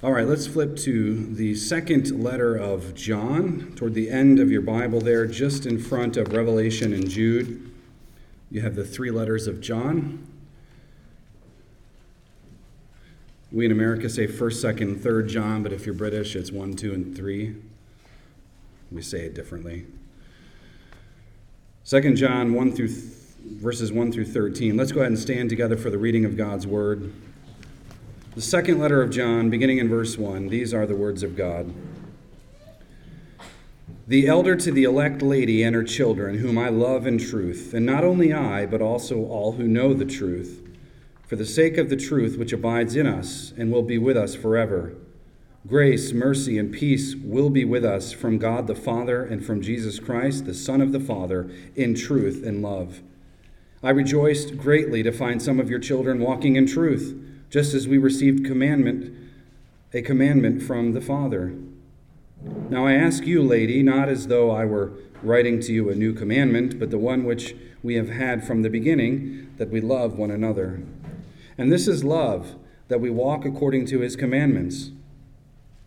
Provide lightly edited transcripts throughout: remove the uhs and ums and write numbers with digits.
All right, let's flip to the second letter of John, toward the end of your Bible there, just in front of Revelation and Jude. You have the three letters of John. We in America say 1st, 2nd, 3rd John, but if you're British, it's 1, 2, and 3. We say it differently. 2nd John 1 through verses 1 through 13. Let's go ahead and stand together for the reading of God's word. The second letter of John, beginning in verse 1, these are the words of God. The elder to the elect lady and her children, whom I love in truth, and not only I, but also all who know the truth, for the sake of the truth which abides in us and will be with us forever. Grace, mercy, and peace will be with us from God the Father and from Jesus Christ, the Son of the Father, in truth and love. I rejoiced greatly to find some of your children walking in truth, just as we received a commandment from the Father. Now I ask you, lady, not as though I were writing to you a new commandment, but the one which we have had from the beginning, that we love one another. And this is love, that we walk according to his commandments.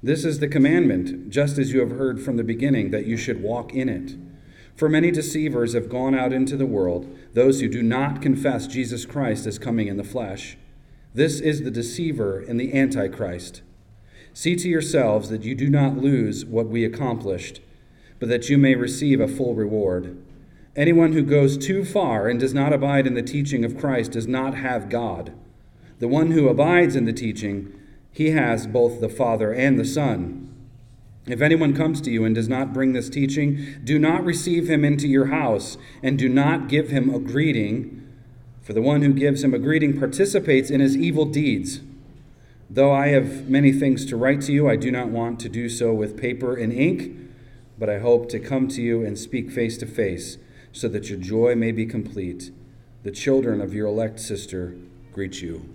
This is the commandment, just as you have heard from the beginning, that you should walk in it. For many deceivers have gone out into the world, those who do not confess Jesus Christ as coming in the flesh. This is the deceiver and the Antichrist. See to yourselves that you do not lose what we accomplished, but that you may receive a full reward. Anyone who goes too far and does not abide in the teaching of Christ does not have God. The one who abides in the teaching, he has both the Father and the Son. If anyone comes to you and does not bring this teaching, do not receive him into your house, and do not give him a greeting. For the one who gives him a greeting participates in his evil deeds. Though I have many things to write to you, I do not want to do so with paper and ink, but I hope to come to you and speak face to face, so that your joy may be complete. The children of your elect sister greet you.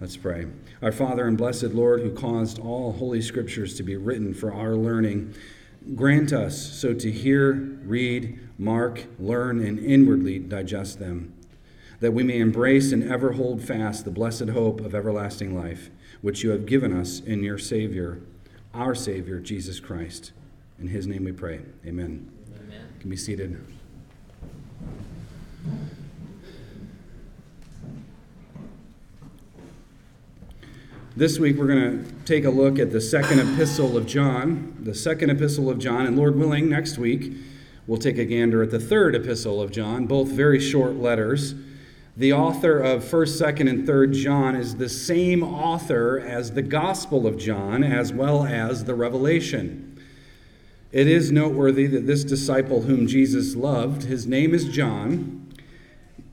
Let's pray. Our Father and blessed Lord, who caused all holy scriptures to be written for our learning, grant us so to hear, read, mark, learn, and inwardly digest them, that we may embrace and ever hold fast the blessed hope of everlasting life, which you have given us in your Savior, our Savior, Jesus Christ. In his name we pray. Amen. Amen. You can be seated. This week we're going to take a look at the second epistle of John, and Lord willing, next week we'll take a gander at the third epistle of John, both very short letters. The author of 1st, 2nd, and 3rd John is the same author as the Gospel of John, as well as the Revelation. It is noteworthy that this disciple whom Jesus loved, his name is John.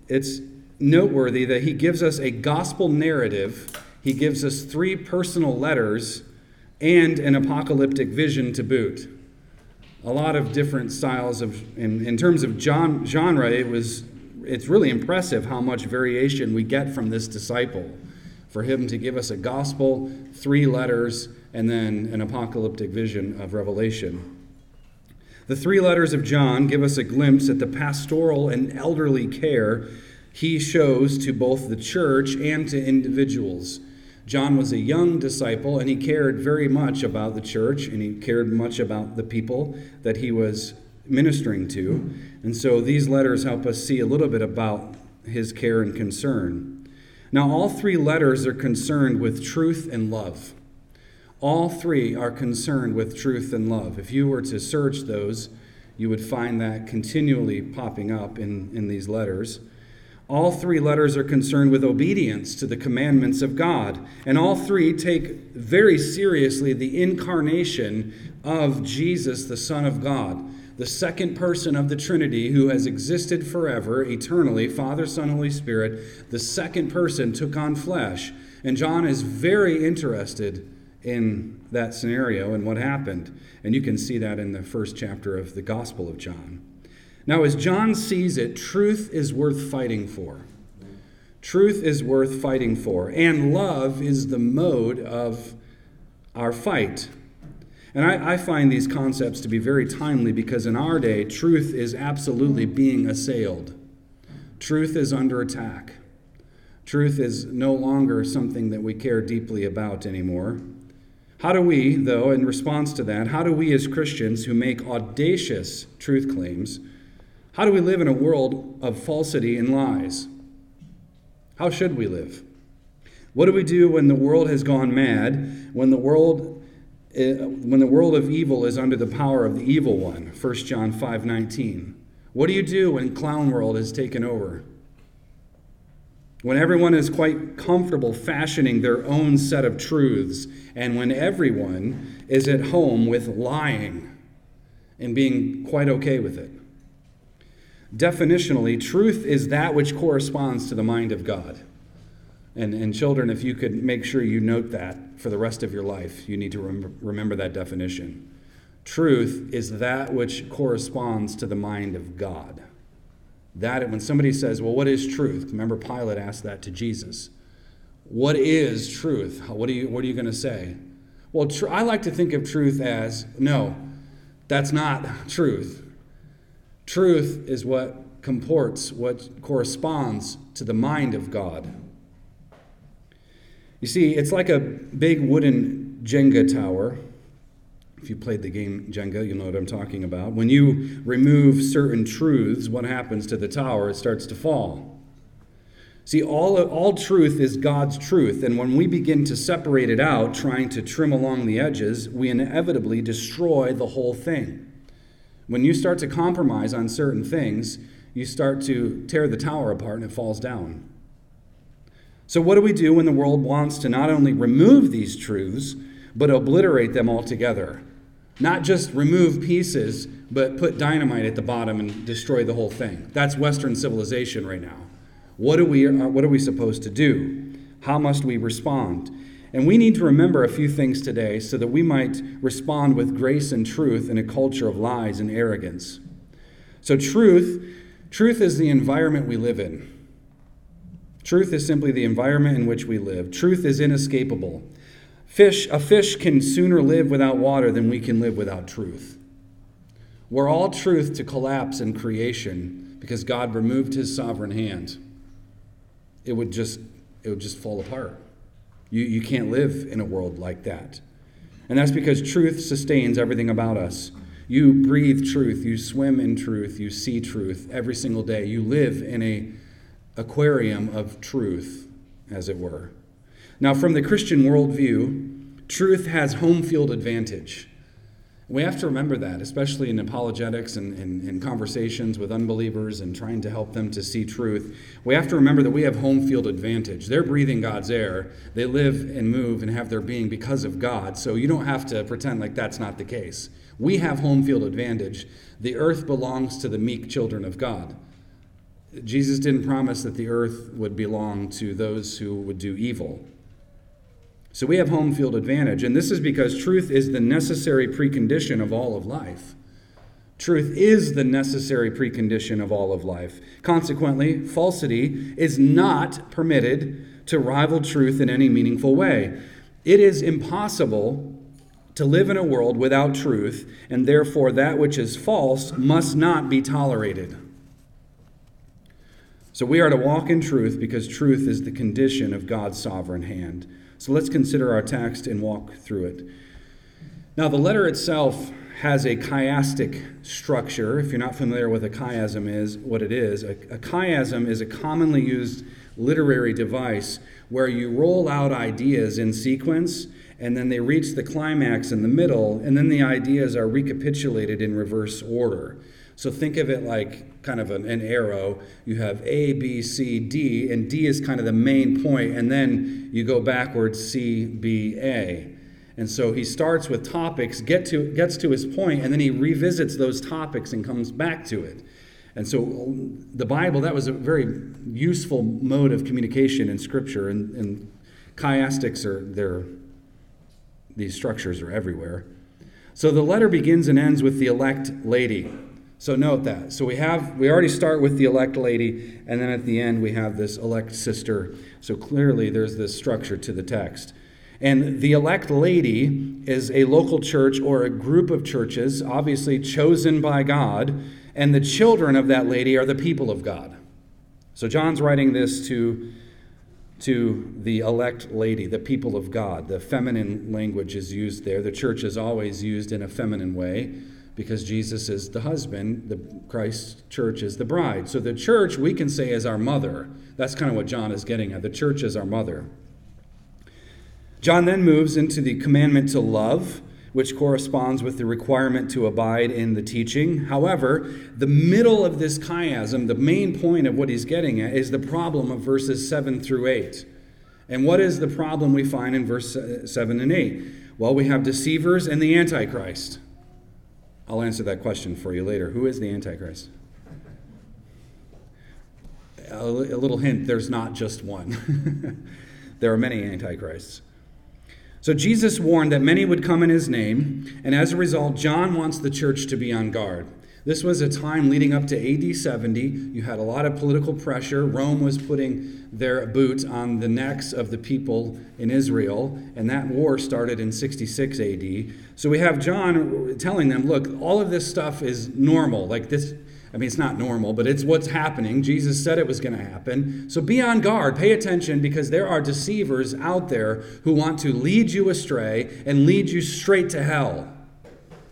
It's noteworthy that he gives us a gospel narrative, he gives us three personal letters, and an apocalyptic vision to boot. A lot of different styles of, in terms of genre, it's really impressive how much variation we get from this disciple, for him to give us a gospel, three letters, and then an apocalyptic vision of Revelation. The three letters of John give us a glimpse at the pastoral and elderly care he shows to both the church and to individuals. John was a young disciple, and he cared very much about the church, and he cared much about the people that he was ministering to. And so these letters help us see a little bit about his care and concern. Now, all three letters are concerned with truth and love. All three are concerned with truth and love. If you were to search those, you would find that continually popping up in these letters. All three letters are concerned with obedience to the commandments of God. And all three take very seriously the incarnation of Jesus, the Son of God, the second person of the Trinity who has existed forever, eternally, Father, Son, Holy Spirit. The second person took on flesh. And John is very interested in that scenario and what happened. And you can see that in the first chapter of the Gospel of John. Now, as John sees it, truth is worth fighting for. Truth is worth fighting for. And love is the mode of our fight. And I find these concepts to be very timely because in our day, truth is absolutely being assailed. Truth is under attack. Truth is no longer something that we care deeply about anymore. How do we, though, in response to that, how do we as Christians who make audacious truth claims, how do we live in a world of falsity and lies? How should we live? What do we do when the world has gone mad, when the world of evil is under the power of the evil one, 1 John 5:19? What do you do when clown world has taken over? When everyone is quite comfortable fashioning their own set of truths, and when everyone is at home with lying and being quite okay with it. Definitionally, truth is that which corresponds to the mind of God. And children, if you could make sure you note that for the rest of your life, you need to remember that definition. Truth is that which corresponds to the mind of God. That when somebody says, well, what is truth? Remember, Pilate asked that to Jesus. What is truth? What are you going to say? Well, I like to think of truth as, no, that's not truth. Truth is what comports, what corresponds to the mind of God. You see, it's like a big wooden Jenga tower. If you played the game Jenga, you'll know what I'm talking about. When you remove certain truths, what happens to the tower? It starts to fall. See, all truth is God's truth, and when we begin to separate it out, trying to trim along the edges, we inevitably destroy the whole thing. When you start to compromise on certain things, you start to tear the tower apart and it falls down. So what do we do when the world wants to not only remove these truths, but obliterate them altogether? Not just remove pieces, but put dynamite at the bottom and destroy the whole thing. That's Western civilization right now. What are we supposed to do? How must we respond? And we need to remember a few things today so that we might respond with grace and truth in a culture of lies and arrogance. So truth is the environment we live in. Truth is simply the environment in which we live. Truth is inescapable. A fish can sooner live without water than we can live without truth. We're all truth to collapse in creation because God removed his sovereign hand. It would just fall apart. You can't live in a world like that. And that's because truth sustains everything about us. You breathe truth, you swim in truth, you see truth every single day. You live in an aquarium of truth, as it were. Now, from the Christian worldview, truth has home field advantage. We have to remember that, especially in apologetics and conversations with unbelievers and trying to help them to see truth. We have to remember that we have home field advantage. They're breathing God's air. They live and move and have their being because of God. So you don't have to pretend like that's not the case. We have home field advantage. The earth belongs to the meek children of God. Jesus didn't promise that the earth would belong to those who would do evil. So we have home field advantage, and this is because truth is the necessary precondition of all of life. Truth is the necessary precondition of all of life. Consequently, falsity is not permitted to rival truth in any meaningful way. It is impossible to live in a world without truth, and therefore that which is false must not be tolerated. So we are to walk in truth because truth is the condition of God's sovereign hand. So let's consider our text and walk through it. Now, the letter itself has a chiastic structure. If you're not familiar with a chiasm is a commonly used literary device where you roll out ideas in sequence, and then they reach the climax in the middle, and then the ideas are recapitulated in reverse order. So think of it like kind of an arrow. You have A, B, C, D, and D is kind of the main point, and then you go backwards, C, B, A. And so he starts with topics, gets to his point, and then he revisits those topics and comes back to it. And so the Bible, that was a very useful mode of communication in Scripture, and chiastics are there. These structures are everywhere. So the letter begins and ends with the elect lady. So note that. So we already start with the elect lady, and then at the end we have this elect sister. So clearly there's this structure to the text. And the elect lady is a local church or a group of churches, obviously chosen by God, and the children of that lady are the people of God. So John's writing this to to the elect lady, the people of God. The feminine language is used there. The church is always used in a feminine way because Jesus is the husband, the Christ church is the bride. So the church, we can say, is our mother. That's kind of what John is getting at. The church is our mother. John then moves into the commandment to love, which corresponds with the requirement to abide in the teaching. However, the middle of this chiasm, the main point of what he's getting at, is the problem of verses 7 through 8. And what is the problem we find in verse 7 and 8? Well, we have deceivers and the Antichrist. I'll answer that question for you later. Who is the Antichrist? A little hint, there's not just one. There are many Antichrists. So Jesus warned that many would come in his name, and as a result, John wants the church to be on guard. This was a time leading up to AD 70. You had a lot of political pressure. Rome was putting their boots on the necks of the people in Israel, and that war started in 66 AD. So we have John telling them, look, all of this stuff is normal. Like this, I mean, it's not normal, but it's what's happening. Jesus said it was going to happen. So be on guard, pay attention, because there are deceivers out there who want to lead you astray and lead you straight to hell.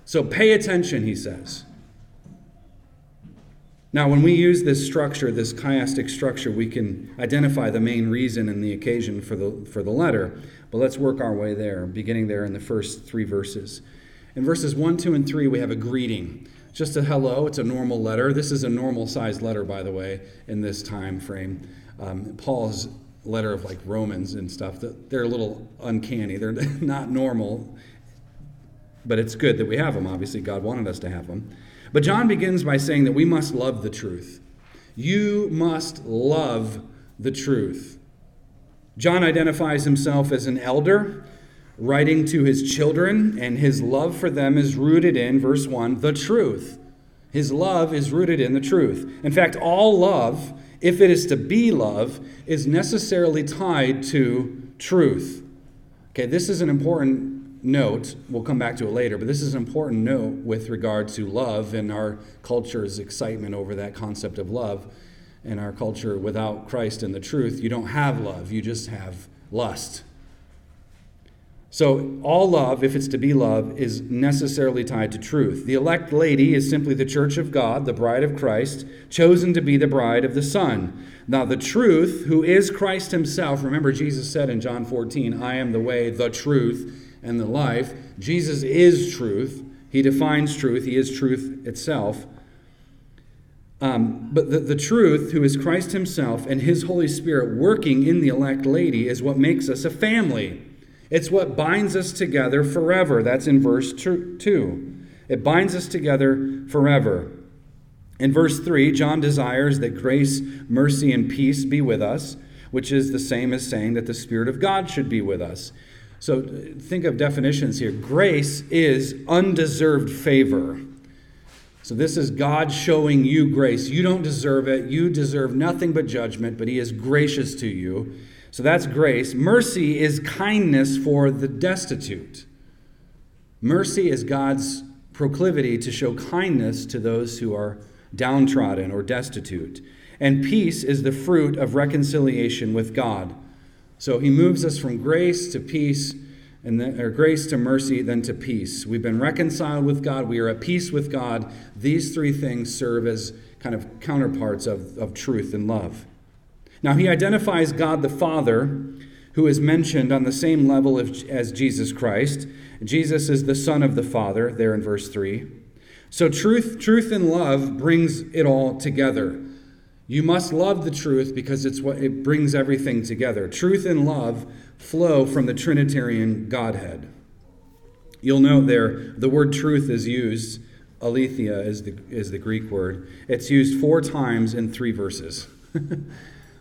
So pay attention, he says. Now, when we use this structure, this chiastic structure, we can identify the main reason and the occasion for the letter. But let's work our way there, beginning there in the first three verses. In verses 1, 2, and 3, we have a greeting. Just a hello. It's a normal letter. This is a normal-sized letter, by the way, in this time frame. Paul's letter of like Romans and stuff, they're a little uncanny. They're not normal, but it's good that we have them. Obviously, God wanted us to have them. But John begins by saying that we must love the truth. You must love the truth. John identifies himself as an elder, writing to his children, and his love for them is rooted in, verse 1, the truth. His love is rooted in the truth. In fact, all love, if it is to be love, is necessarily tied to truth. Okay, this is an important note. We'll come back to it later, but this is an important note with regard to love and our culture's excitement over that concept of love. In our culture, without Christ and the truth, you don't have love, you just have lust. So all love, if it's to be love, is necessarily tied to truth. The elect lady is simply the church of God, the bride of Christ, chosen to be the bride of the Son. Now the truth, who is Christ himself, remember Jesus said in John 14, I am the way, the truth, and the life. Jesus is truth. He defines truth. He is truth itself. But the truth, who is Christ himself and his Holy Spirit working in the elect lady, is what makes us a family. It's what binds us together forever. That's in verse 2. It binds us together forever. In verse 3, John desires that grace, mercy, and peace be with us, which is the same as saying that the Spirit of God should be with us. So think of definitions here. Grace is undeserved favor. So this is God showing you grace. You don't deserve it. You deserve nothing but judgment, but he is gracious to you. So that's grace. Mercy is kindness for the destitute. Mercy is God's proclivity to show kindness to those who are downtrodden or destitute. And peace is the fruit of reconciliation with God. So he moves us from grace to peace, and then, or grace to mercy, then to peace. We've been reconciled with God. We are at peace with God. These three things serve as kind of counterparts of truth and love. Now, he identifies God the Father, who is mentioned on the same level as Jesus Christ. Jesus is the Son of the Father, there in verse 3. So truth and love brings it all together. You must love the truth because it's what it brings everything together. Truth and love flow from the Trinitarian Godhead. You'll note there, the word truth is used. Aletheia is the Greek word. It's used 4 times in 3 verses.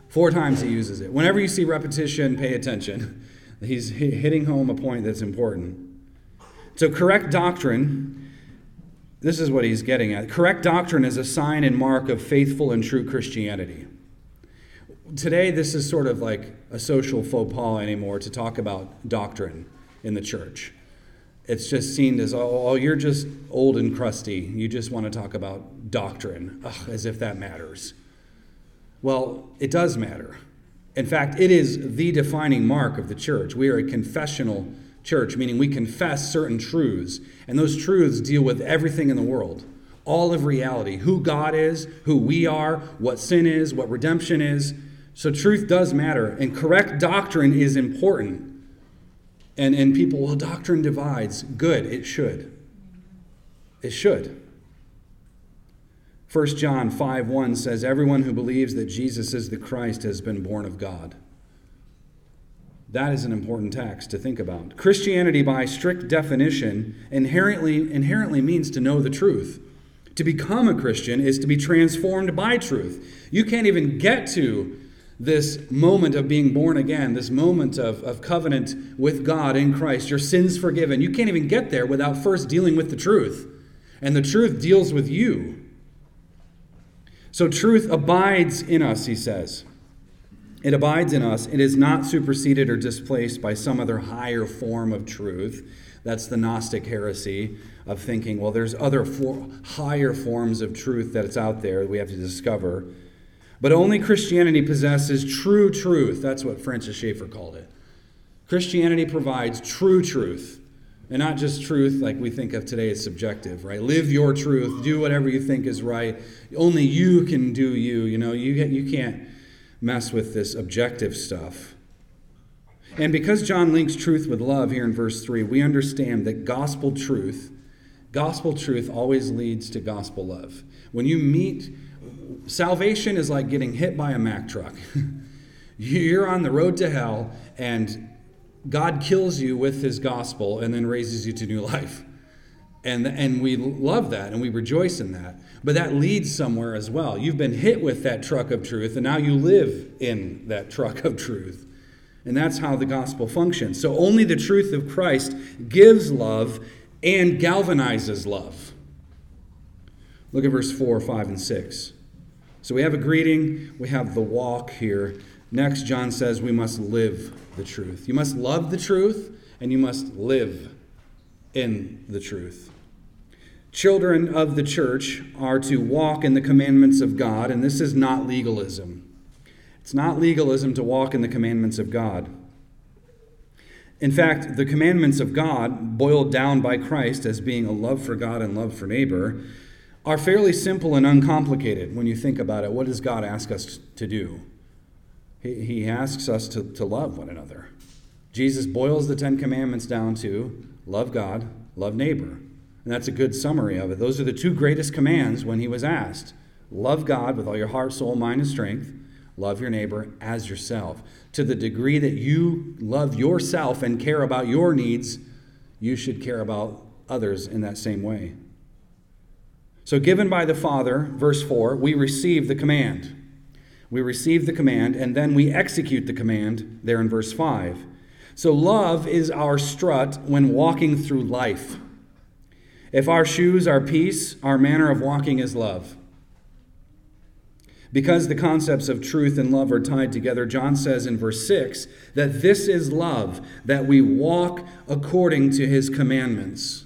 4 times he uses it. Whenever you see repetition, pay attention. He's hitting home a point that's important. So correct doctrine, this is what he's getting at. Correct doctrine is a sign and mark of faithful and true Christianity. Today, this is sort of like a social faux pas anymore to talk about doctrine in the church. It's just seen as, oh, you're just old and crusty. You just want to talk about doctrine, as if that matters. Well, it does matter. In fact, it is the defining mark of the church. We are a confessional church, meaning we confess certain truths, and those truths deal with everything in the world, all of reality, who God is, who we are, what sin is, what redemption is. So truth does matter, and correct doctrine is important. And people, well, doctrine divides. Good, it should. It should. 1st John 5:1 says, everyone who believes that Jesus is the Christ has been born of God. That is an important text to think about. Christianity, by strict definition, inherently means to know the truth. To become a Christian is to be transformed by truth. You can't even get to this moment of being born again, this moment of covenant with God in Christ, your sins forgiven. You can't even get there without first dealing with the truth. And the truth deals with you. So truth abides in us, he says. It abides in us. It is not superseded or displaced by some other higher form of truth. That's the Gnostic heresy of thinking, well, there's other higher forms of truth that's out there that we have to discover. But only Christianity possesses true truth. That's what Francis Schaeffer called it. Christianity provides true truth, and not just truth like we think of today as subjective, right? Live your truth. Do whatever you think is right. Only you can do you. You know, you can't mess with this objective stuff. And because John links truth with love here in verse 3, we understand that gospel truth always leads to gospel love. When you meet... Salvation is like getting hit by a Mack truck. You're on the road to hell, and God kills you with his gospel and then raises you to new life. And we love that, and we rejoice in that. But that leads somewhere as well. You've been hit with that truck of truth, and now you live in that truck of truth. And that's how the gospel functions. So only the truth of Christ gives love and galvanizes love. Look at verse 4, 5, and 6. So we have a greeting, we have the walk here. Next, John says we must live the truth. You must love the truth, and you must live in the truth. Children of the church are to walk in the commandments of God, and this is not legalism. It's not legalism to walk in the commandments of God. In fact, the commandments of God, boiled down by Christ as being a love for God and love for neighbor, are fairly simple and uncomplicated when you think about it. What does God ask us to do? He asks us to love one another. Jesus boils the Ten Commandments down to love God, love neighbor. And that's a good summary of it. Those are the two greatest commands when he was asked. Love God with all your heart, soul, mind, and strength. Love your neighbor as yourself. To the degree that you love yourself and care about your needs, you should care about others in that same way. So given by the Father, verse 4, we receive the command. We receive the command, and then we execute the command there in verse 5. So love is our strut when walking through life. If our shoes are peace, our manner of walking is love. Because the concepts of truth and love are tied together, John says in verse 6 that this is love, that we walk according to his commandments.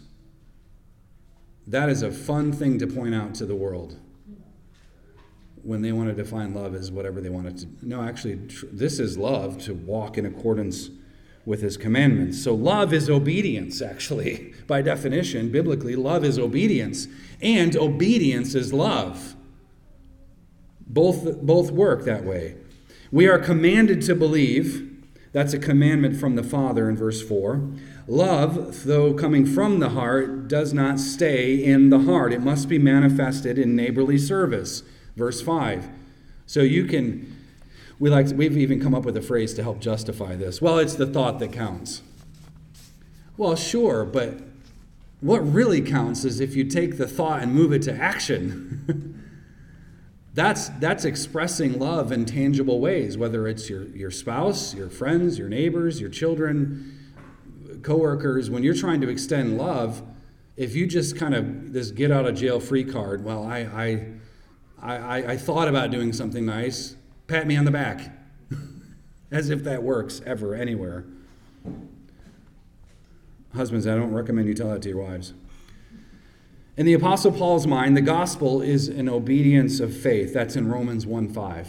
That is a fun thing to point out to the world when they want to define love as whatever they want it to. No, actually, this is love, to walk in accordance with his commandments. So love is obedience, actually. By definition, biblically, love is obedience, and obedience is love. Both work that way. We are commanded to believe. That's a commandment from the Father in verse 4. Love, though coming from the heart, does not stay in the heart. It must be manifested in neighborly service. Verse 5. So we've even come up with a phrase to help justify this. Well, it's the thought that counts. Well, sure, but what really counts is if you take the thought and move it to action. That's expressing love in tangible ways, whether it's your spouse, your friends, your neighbors, your children, coworkers. When you're trying to extend love, if you just kind of this get out of jail free card, well, I thought about doing something nice, pat me on the back, as if that works ever anywhere. Husbands, I don't recommend you tell that to your wives. In the Apostle Paul's mind, the gospel is an obedience of faith. That's in Romans 1:5.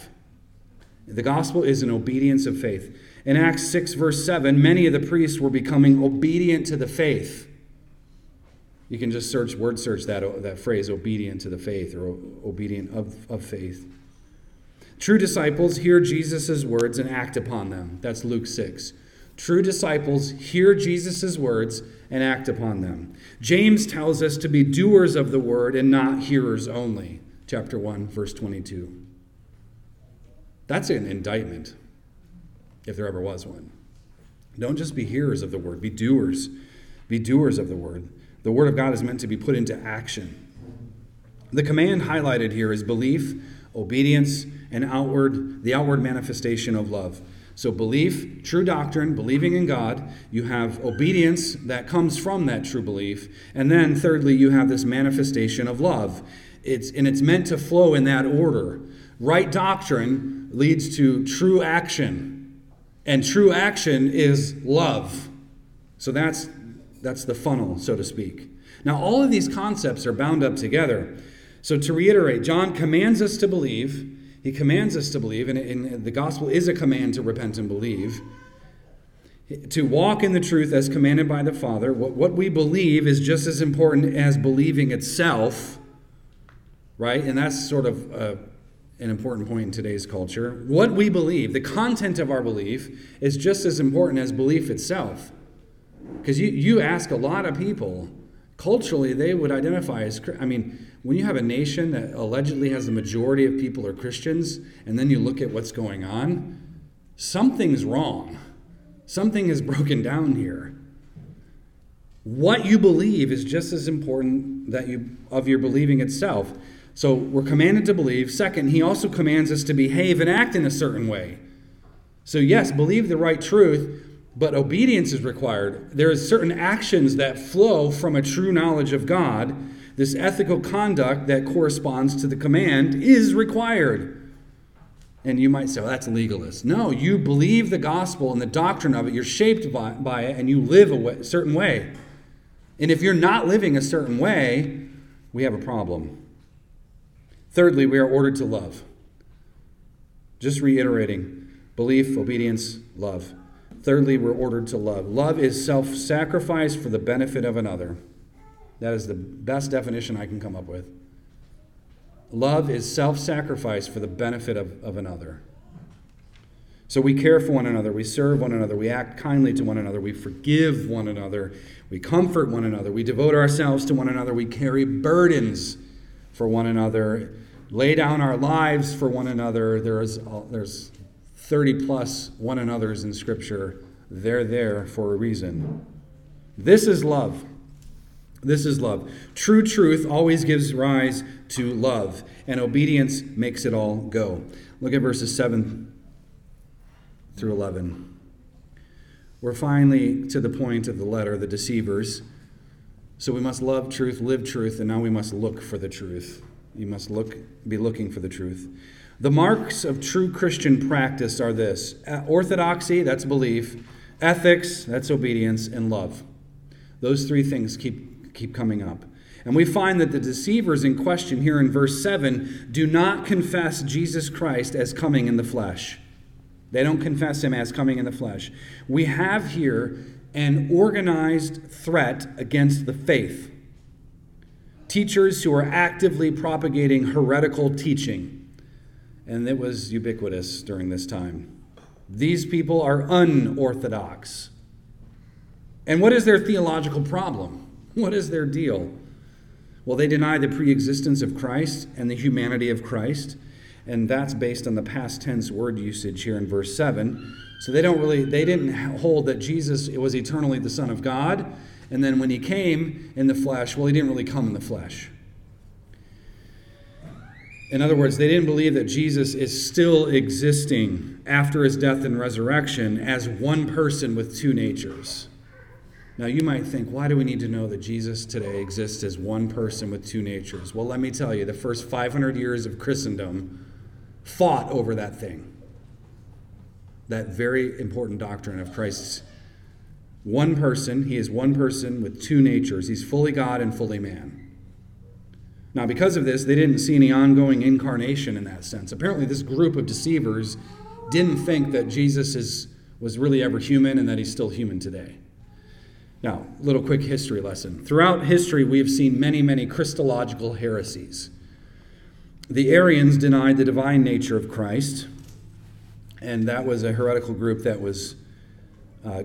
The gospel is an obedience of faith. In Acts 6, verse 7, many of the priests were becoming obedient to the faith. You can just word search that phrase, obedient to the faith, or obedient of faith. True disciples hear Jesus' words and act upon them. That's Luke 6. True disciples hear Jesus' words and act upon them. James tells us to be doers of the word and not hearers only. Chapter 1, verse 22. That's an indictment, if there ever was one. Don't just be hearers of the word, be doers. Be doers of the word. The word of God is meant to be put into action. The command highlighted here is belief, obedience, and the outward manifestation of love. So belief, true doctrine, believing in God. You have obedience that comes from that true belief. And then thirdly, you have this manifestation of love. It's meant to flow in that order. Right doctrine leads to true action, and true action is love. So that's the funnel, so to speak. Now, all of these concepts are bound up together. So to reiterate, John commands us to believe. He commands us to believe, and the gospel is a command to repent and believe. To walk in the truth as commanded by the Father. What we believe is just as important as believing itself, right? And that's sort of an important point in today's culture. What we believe, the content of our belief, is just as important as belief itself. Because you ask a lot of people, culturally, they would identify as... when you have a nation that allegedly has the majority of people are Christians, and then you look at what's going on, something's wrong. Something is broken down here. What you believe is just as important of your believing itself. So we're commanded to believe. Second, he also commands us to behave and act in a certain way. So yes, believe the right truth, but obedience is required. There is certain actions that flow from a true knowledge of God. This ethical conduct that corresponds to the command is required. And you might say, well, that's legalist. No, you believe the gospel and the doctrine of it. You're shaped by it, and you live a certain way. And if you're not living a certain way, we have a problem. Thirdly, we are ordered to love. Just reiterating, belief, obedience, love. Thirdly, we're ordered to love. Love is self-sacrifice for the benefit of another. That is the best definition I can come up with. Love is self-sacrifice for the benefit of another. So we care for one another, we serve one another, we act kindly to one another, we forgive one another, we comfort one another, we devote ourselves to one another, we carry burdens for one another, lay down our lives for one another. There's 30 plus one another's in Scripture. They're there for a reason. This is love. This is love. True truth always gives rise to love, and obedience makes it all go. Look at verses 7 through 11. We're finally to the point of the letter, the deceivers. So we must love truth, live truth, and now we must look for the truth. You must be looking for the truth. The marks of true Christian practice are this: orthodoxy, that's belief; ethics, that's obedience; and love. Those three things keep coming up. And we find that the deceivers in question here in verse 7 do not confess Jesus Christ as coming in the flesh. They don't confess him as coming in the flesh. We have here an organized threat against the faith. Teachers who are actively propagating heretical teaching. And it was ubiquitous during this time. These people are unorthodox. And what is their theological problem? What is their deal? Well, they deny the pre-existence of Christ and the humanity of Christ, and that's based on the past tense word usage here in verse 7. So they didn't hold that Jesus was eternally the Son of God, and then when he came in the flesh, well, he didn't really come in the flesh. In other words, they didn't believe that Jesus is still existing after his death and resurrection as one person with two natures. Now, you might think, why do we need to know that Jesus today exists as one person with two natures? Well, let me tell you, the first 500 years of Christendom fought over that thing. That very important doctrine of Christ's one person. He is one person with two natures. He's fully God and fully man. Now, because of this, they didn't see any ongoing incarnation in that sense. Apparently, this group of deceivers didn't think that Jesus was really ever human and that he's still human today. Now, little quick history lesson. Throughout history, we have seen many, many Christological heresies. The Arians denied the divine nature of Christ, and that was a heretical group that was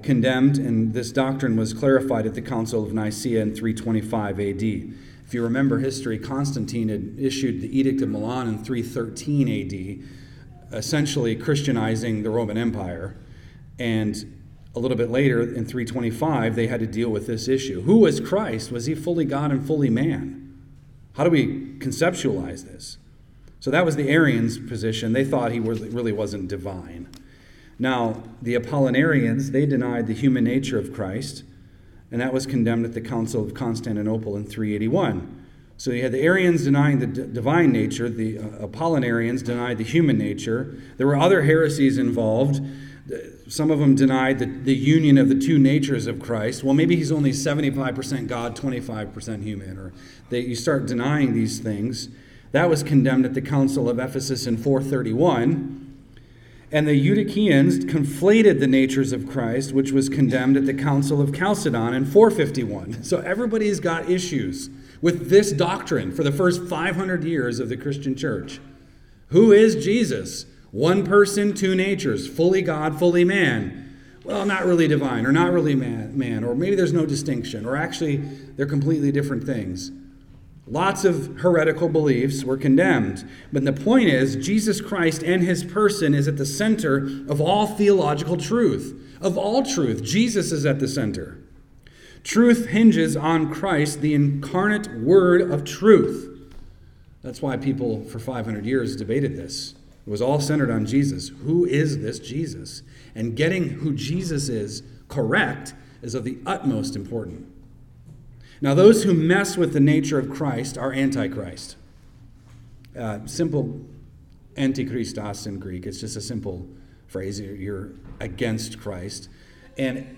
condemned, and this doctrine was clarified at the Council of Nicaea in 325 AD. If you remember history, Constantine had issued the Edict of Milan in 313 AD, essentially Christianizing the Roman Empire, and a little bit later, in 325, they had to deal with this issue. Who was Christ? Was he fully God and fully man? How do we conceptualize this? So that was the Arians' position. They thought he really wasn't divine. Now, the Apollinarians, they denied the human nature of Christ, and that was condemned at the Council of Constantinople in 381. So you had the Arians denying the divine nature, the Apollinarians denied the human nature. There were other heresies involved. Some of them denied the union of the two natures of Christ. Well, maybe he's only 75% God, 25% human. Or you start denying these things. That was condemned at the Council of Ephesus in 431. And the Eutychians conflated the natures of Christ, which was condemned at the Council of Chalcedon in 451. So everybody's got issues with this doctrine for the first 500 years of the Christian church. Who is Jesus? One person, two natures, fully God, fully man. Well, not really divine, or not really man, or maybe there's no distinction, or actually they're completely different things. Lots of heretical beliefs were condemned. But the point is, Jesus Christ and his person is at the center of all theological truth. Of all truth, Jesus is at the center. Truth hinges on Christ, the incarnate word of truth. That's why people for 500 years debated this. It was all centered on Jesus. Who is this Jesus? And getting who Jesus is correct is of the utmost importance. Now, those who mess with the nature of Christ are antichrist. Simple antichristos in Greek. It's just a simple phrase. You're against Christ. And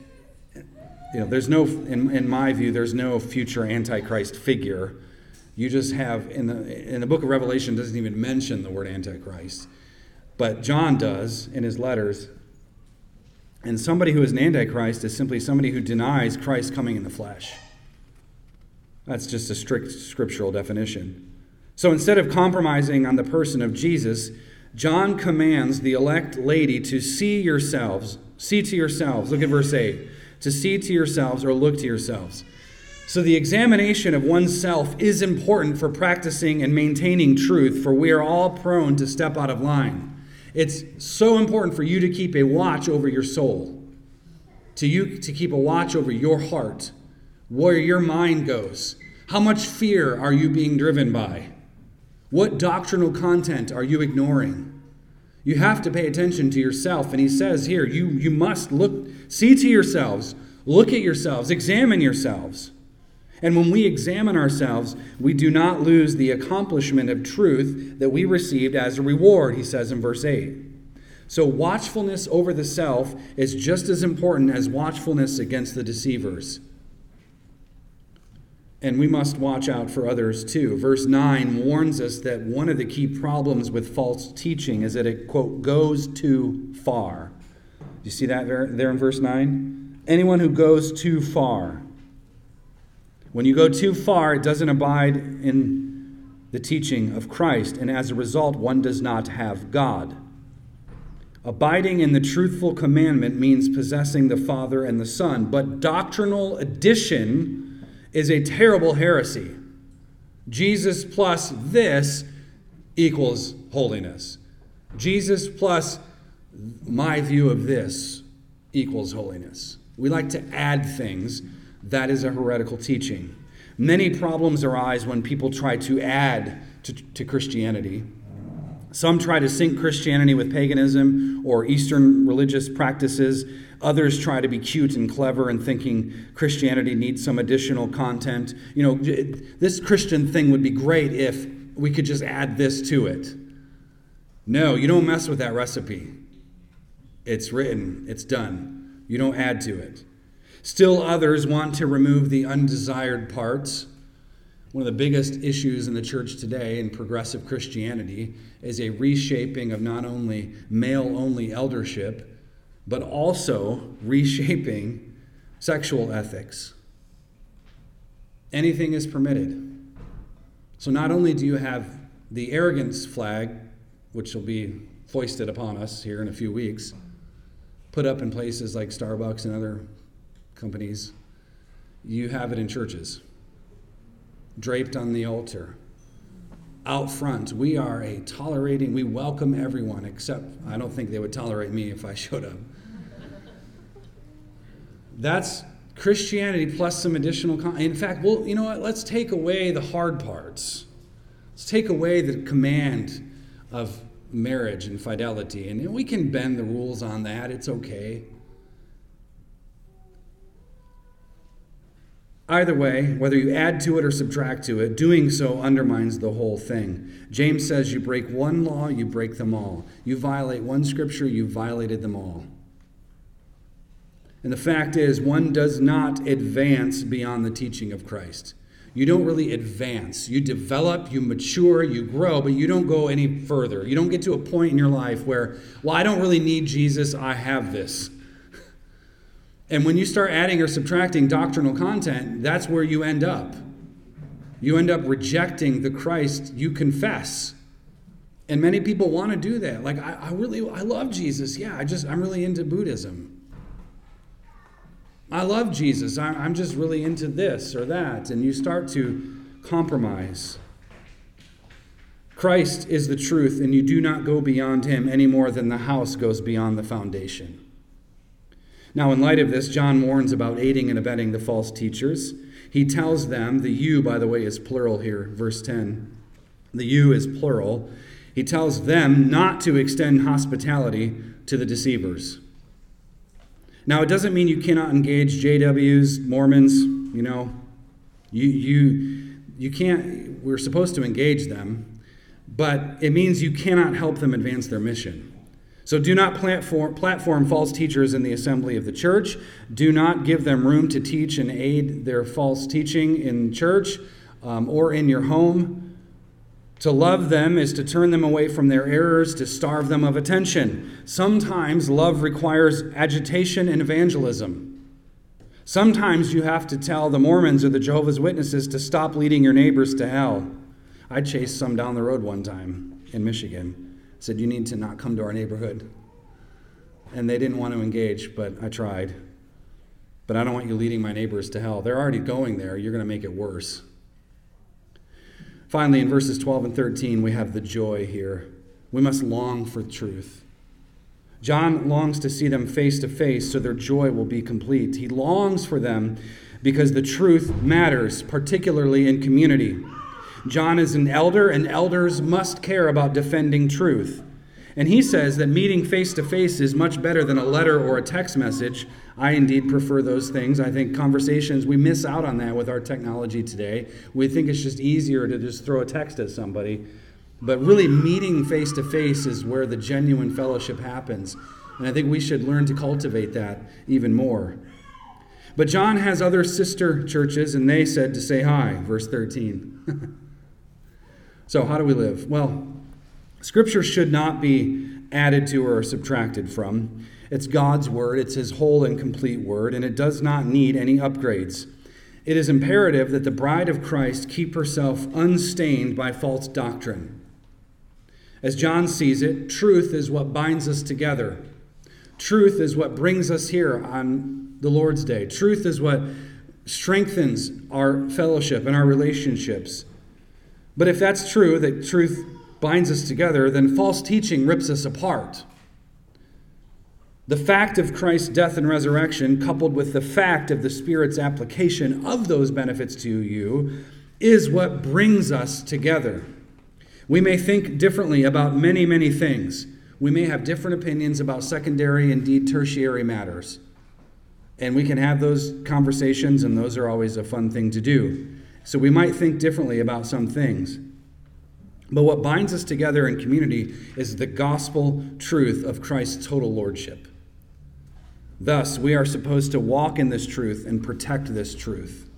there's no, in my view, there's no future antichrist figure. You just have, in the book of Revelation, doesn't even mention the word Antichrist. But John does in his letters. And somebody who is an Antichrist is simply somebody who denies Christ coming in the flesh. That's just a strict scriptural definition. So instead of compromising on the person of Jesus, John commands the elect lady to see to yourselves. Look at verse 8. To see to yourselves or look to yourselves. So the examination of oneself is important for practicing and maintaining truth, for we are all prone to step out of line. It's so important for you to keep a watch over your soul, to keep a watch over your heart, where your mind goes. How much fear are you being driven by? What doctrinal content are you ignoring? You have to pay attention to yourself, and he says here, you must look, see to yourselves, look at yourselves, examine yourselves. And when we examine ourselves, we do not lose the accomplishment of truth that we received as a reward, he says in verse 8. So watchfulness over the self is just as important as watchfulness against the deceivers. And we must watch out for others too. Verse 9 warns us that one of the key problems with false teaching is that it, quote, goes too far. Do you see that there in verse 9? Anyone who goes too far. When you go too far, it doesn't abide in the teaching of Christ, and as a result, one does not have God. Abiding in the truthful commandment means possessing the Father and the Son, but doctrinal addition is a terrible heresy. Jesus plus this equals holiness. Jesus plus my view of this equals holiness. We like to add things. That is a heretical teaching. Many problems arise when people try to add to Christianity. Some try to sync Christianity with paganism or Eastern religious practices. Others try to be cute and clever and thinking Christianity needs some additional content. This Christian thing would be great if we could just add this to it. No, you don't mess with that recipe. It's written. It's done. You don't add to it. Still others want to remove the undesired parts. One of the biggest issues in the church today in progressive Christianity is a reshaping of not only male-only eldership, but also reshaping sexual ethics. Anything is permitted. So not only do you have the arrogance flag, which will be foisted upon us here in a few weeks, put up in places like Starbucks and other companies, you have it in churches, draped on the altar. Out front, we are a tolerating, we welcome everyone, except I don't think they would tolerate me if I showed up. That's Christianity plus some additional. In fact, well, you know what? Let's take away the hard parts. Let's take away the command of marriage and fidelity, and we can bend the rules on that. It's okay. Either way, whether you add to it or subtract to it, doing so undermines the whole thing. James says you break one law, you break them all. You violate one scripture, you violated them all. And the fact is, one does not advance beyond the teaching of Christ. You don't really advance. You develop, you mature, you grow, but you don't go any further. You don't get to a point in your life where, well, I don't really need Jesus, I have this. And when you start adding or subtracting doctrinal content, that's where you end up. You end up rejecting the Christ you confess. And many people want to do that. Like, I love Jesus. Yeah, I'm really into Buddhism. I love Jesus. I'm just really into this or that. And you start to compromise. Christ is the truth, and you do not go beyond him any more than the house goes beyond the foundation. Now, in light of this, John warns about aiding and abetting the false teachers. He tells them, the you, by the way, is plural here, verse 10. The you is plural. He tells them not to extend hospitality to the deceivers. Now, it doesn't mean you cannot engage JWs, Mormons, you know. You can't, we're supposed to engage them, but it means you cannot help them advance their mission. So do not platform false teachers in the assembly of the church. Do not give them room to teach and aid their false teaching in church or in your home. To love them is to turn them away from their errors, to starve them of attention. Sometimes love requires agitation and evangelism. Sometimes you have to tell the Mormons or the Jehovah's Witnesses to stop leading your neighbors to hell. I chased some down the road one time in Michigan. Said, you need to not come to our neighborhood. And they didn't want to engage, but I tried. But I don't want you leading my neighbors to hell. They're already going there. You're going to make it worse. Finally, in verses 12 and 13, we have the joy here. We must long for truth. John longs to see them face to face so their joy will be complete. He longs for them because the truth matters, particularly in community. John is an elder, and elders must care about defending truth. And he says that meeting face-to-face is much better than a letter or a text message. I indeed prefer those things. I think conversations, we miss out on that with our technology today. We think it's just easier to just throw a text at somebody. But really, meeting face-to-face is where the genuine fellowship happens. And I think we should learn to cultivate that even more. But John has other sister churches, and they said to say hi, verse 13. So how do we live? Well, Scripture should not be added to or subtracted from. It's God's Word. It's His whole and complete Word, and it does not need any upgrades. It is imperative that the bride of Christ keep herself unstained by false doctrine. As John sees it, truth is what binds us together. Truth is what brings us here on the Lord's Day. Truth is what strengthens our fellowship and our relationships. But if that's true, that truth binds us together, then false teaching rips us apart. The fact of Christ's death and resurrection, coupled with the fact of the Spirit's application of those benefits to you, is what brings us together. We may think differently about many, many things. We may have different opinions about secondary, indeed tertiary matters. And we can have those conversations, and those are always a fun thing to do. So we might think differently about some things. But what binds us together in community is the gospel truth of Christ's total lordship. Thus, we are supposed to walk in this truth and protect this truth.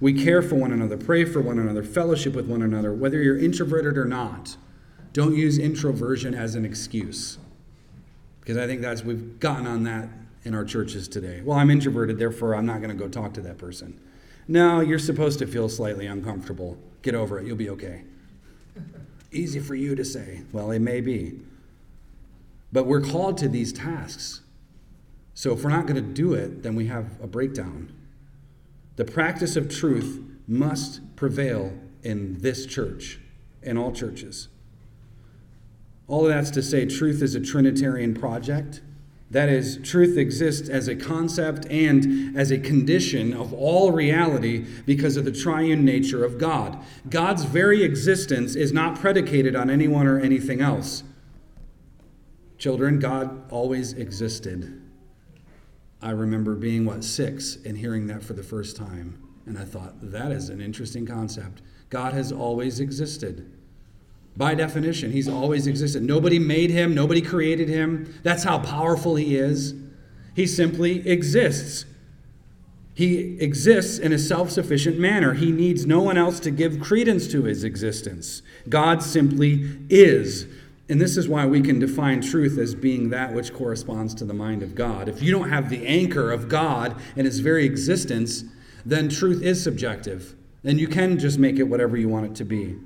We care for one another, pray for one another, fellowship with one another, whether you're introverted or not. Don't use introversion as an excuse, because I think we've gotten on that in our churches today. Well, I'm introverted, therefore I'm not going to go talk to that person. No, you're supposed to feel slightly uncomfortable. Get over it. You'll be okay. Easy for you to say. Well, it may be. But we're called to these tasks. So if we're not going to do it, then we have a breakdown. The practice of truth must prevail in this church, in all churches. All of that's to say truth is a Trinitarian project. That is, truth exists as a concept and as a condition of all reality because of the triune nature of God. God's very existence is not predicated on anyone or anything else. Children, God always existed. I remember being, 6 and hearing that for the first time. And I thought, that is an interesting concept. God has always existed. By definition, he's always existed. Nobody made him. Nobody created him. That's how powerful he is. He simply exists. He exists in a self-sufficient manner. He needs no one else to give credence to his existence. God simply is. And this is why we can define truth as being that which corresponds to the mind of God. If you don't have the anchor of God and his very existence, then truth is subjective. And you can just make it whatever you want it to be.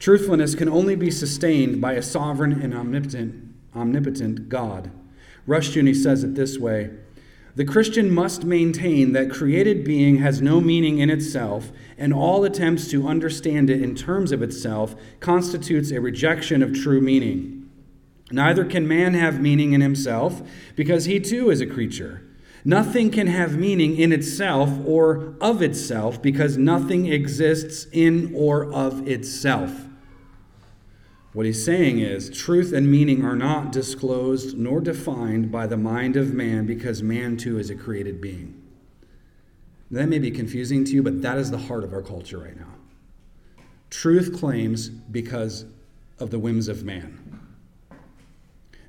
Truthfulness can only be sustained by a sovereign and omnipotent God. Rushdoony says it this way: the Christian must maintain that created being has no meaning in itself, and all attempts to understand it in terms of itself constitutes a rejection of true meaning. Neither can man have meaning in himself, because he too is a creature. Nothing can have meaning in itself or of itself, because nothing exists in or of itself. What he's saying is, truth and meaning are not disclosed nor defined by the mind of man, because man too is a created being. That may be confusing to you, but that is the heart of our culture right now. Truth claims because of the whims of man.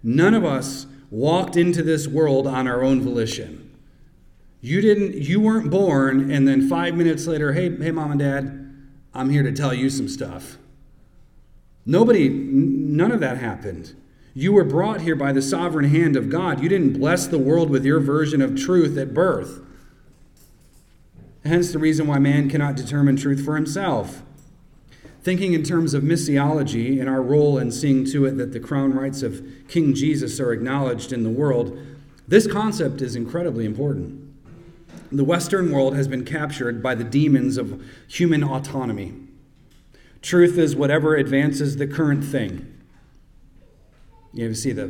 None of us walked into this world on our own volition. You weren't born, and then 5 minutes later, hey, mom and dad, I'm here to tell you some stuff. None of that happened. You were brought here by the sovereign hand of God. You didn't bless the world with your version of truth at birth. Hence the reason why man cannot determine truth for himself. Thinking in terms of missiology and our role in seeing to it that the crown rights of King Jesus are acknowledged in the world, this concept is incredibly important. The Western world has been captured by the demons of human autonomy. Truth is whatever advances the current thing. You ever see the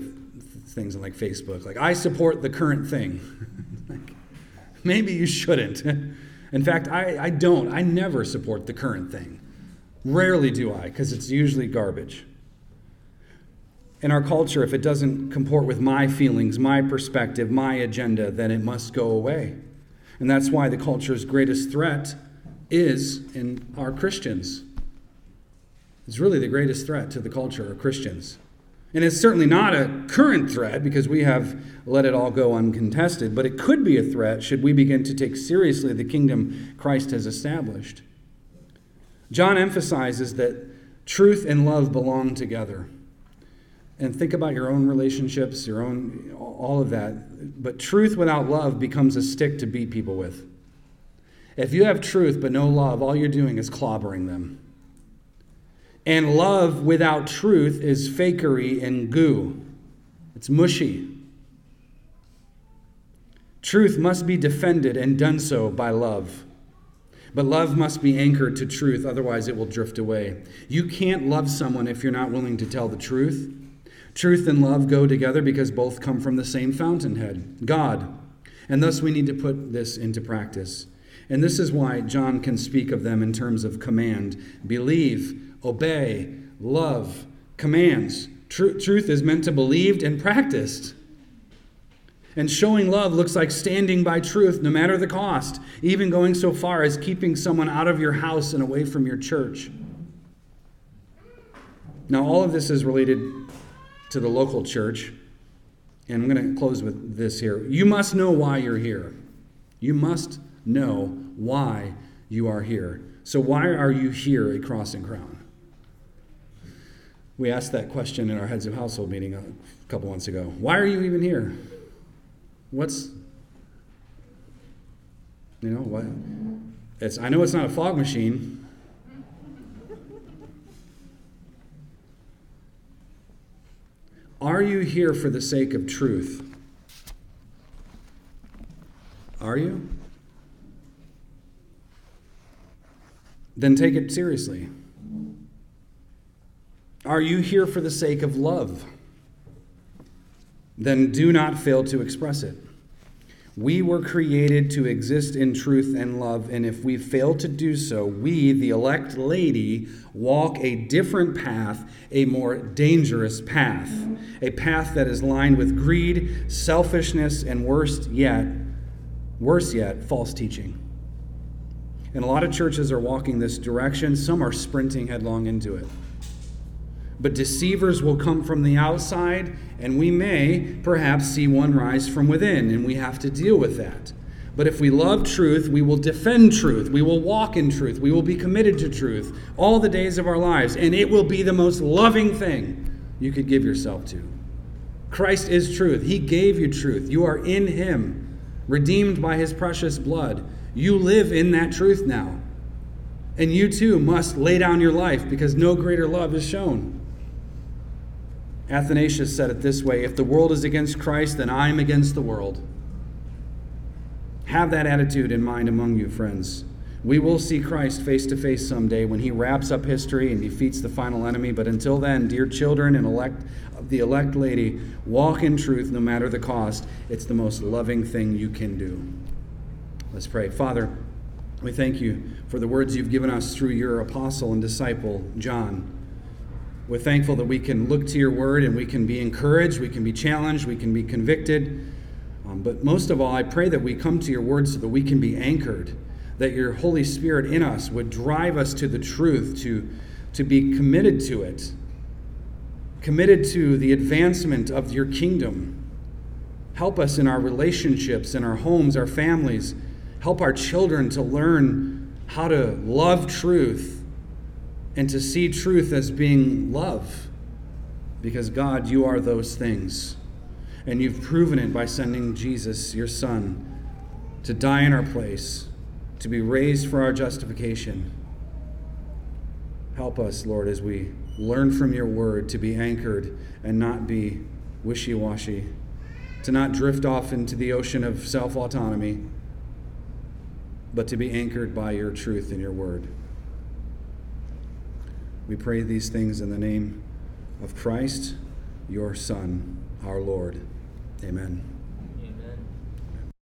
things on Facebook, I support the current thing. Maybe you shouldn't. In fact, I don't. I never support the current thing. Rarely do I, because it's usually garbage. In our culture, if it doesn't comport with my feelings, my perspective, my agenda, then it must go away. And that's why the culture's greatest threat is in our Christians. It's really the greatest threat to the culture, are Christians. And it's certainly not a current threat, because we have let it all go uncontested, but it could be a threat should we begin to take seriously the kingdom Christ has established. John emphasizes that truth and love belong together. And think about your own relationships, all of that. But truth without love becomes a stick to beat people with. If you have truth but no love, all you're doing is clobbering them. And love without truth is fakery and goo. It's mushy. Truth must be defended and done so by love. But love must be anchored to truth, otherwise it will drift away. You can't love someone if you're not willing to tell the truth. Truth and love go together because both come from the same fountainhead, God. And thus we need to put this into practice. And this is why John can speak of them in terms of command. Believe, obey, love, commands. Truth is meant to be believed and practiced. And showing love looks like standing by truth no matter the cost, even going so far as keeping someone out of your house and away from your church. Now, all of this is related to the local church. And I'm going to close with this here. You must know why you're here. You must know why you are here. So why are you here at Cross and Crown? We asked that question in our Heads of Household meeting a couple months ago. Why are you even here? What? I know it's not a fog machine. Are you here for the sake of truth? Are you? Then take it seriously. Are you here for the sake of love? Then do not fail to express it. We were created to exist in truth and love, and if we fail to do so, we, the elect lady, walk a different path, a more dangerous path, a path that is lined with greed, selfishness, and worse yet, false teaching. And a lot of churches are walking this direction. Some are sprinting headlong into it. But deceivers will come from the outside, and we may perhaps see one rise from within, and we have to deal with that. But if we love truth, we will defend truth, we will walk in truth, we will be committed to truth all the days of our lives, and it will be the most loving thing you could give yourself to. Christ is truth. He gave you truth. You are in him, redeemed by his precious blood. You live in that truth now. And you too must lay down your life, because no greater love is shown. Athanasius said it this way: if the world is against Christ, then I am against the world. Have that attitude in mind among you, friends. We will see Christ face to face someday when he wraps up history and defeats the final enemy. But until then, dear children and the elect lady, walk in truth no matter the cost. It's the most loving thing you can do. Let's pray. Father, we thank you for the words you've given us through your apostle and disciple, John. We're thankful that we can look to your word and we can be encouraged, we can be challenged, we can be convicted. But most of all, I pray that we come to your word so that we can be anchored, that your Holy Spirit in us would drive us to the truth, to be committed to it, committed to the advancement of your kingdom. Help us in our relationships, in our homes, our families. Help our children to learn how to love truth, and to see truth as being love. Because God, you are those things. And you've proven it by sending Jesus, your son, to die in our place, to be raised for our justification. Help us, Lord, as we learn from your word to be anchored and not be wishy-washy, to not drift off into the ocean of self-autonomy, but to be anchored by your truth and your word. We pray these things in the name of Christ, your Son, our Lord. Amen.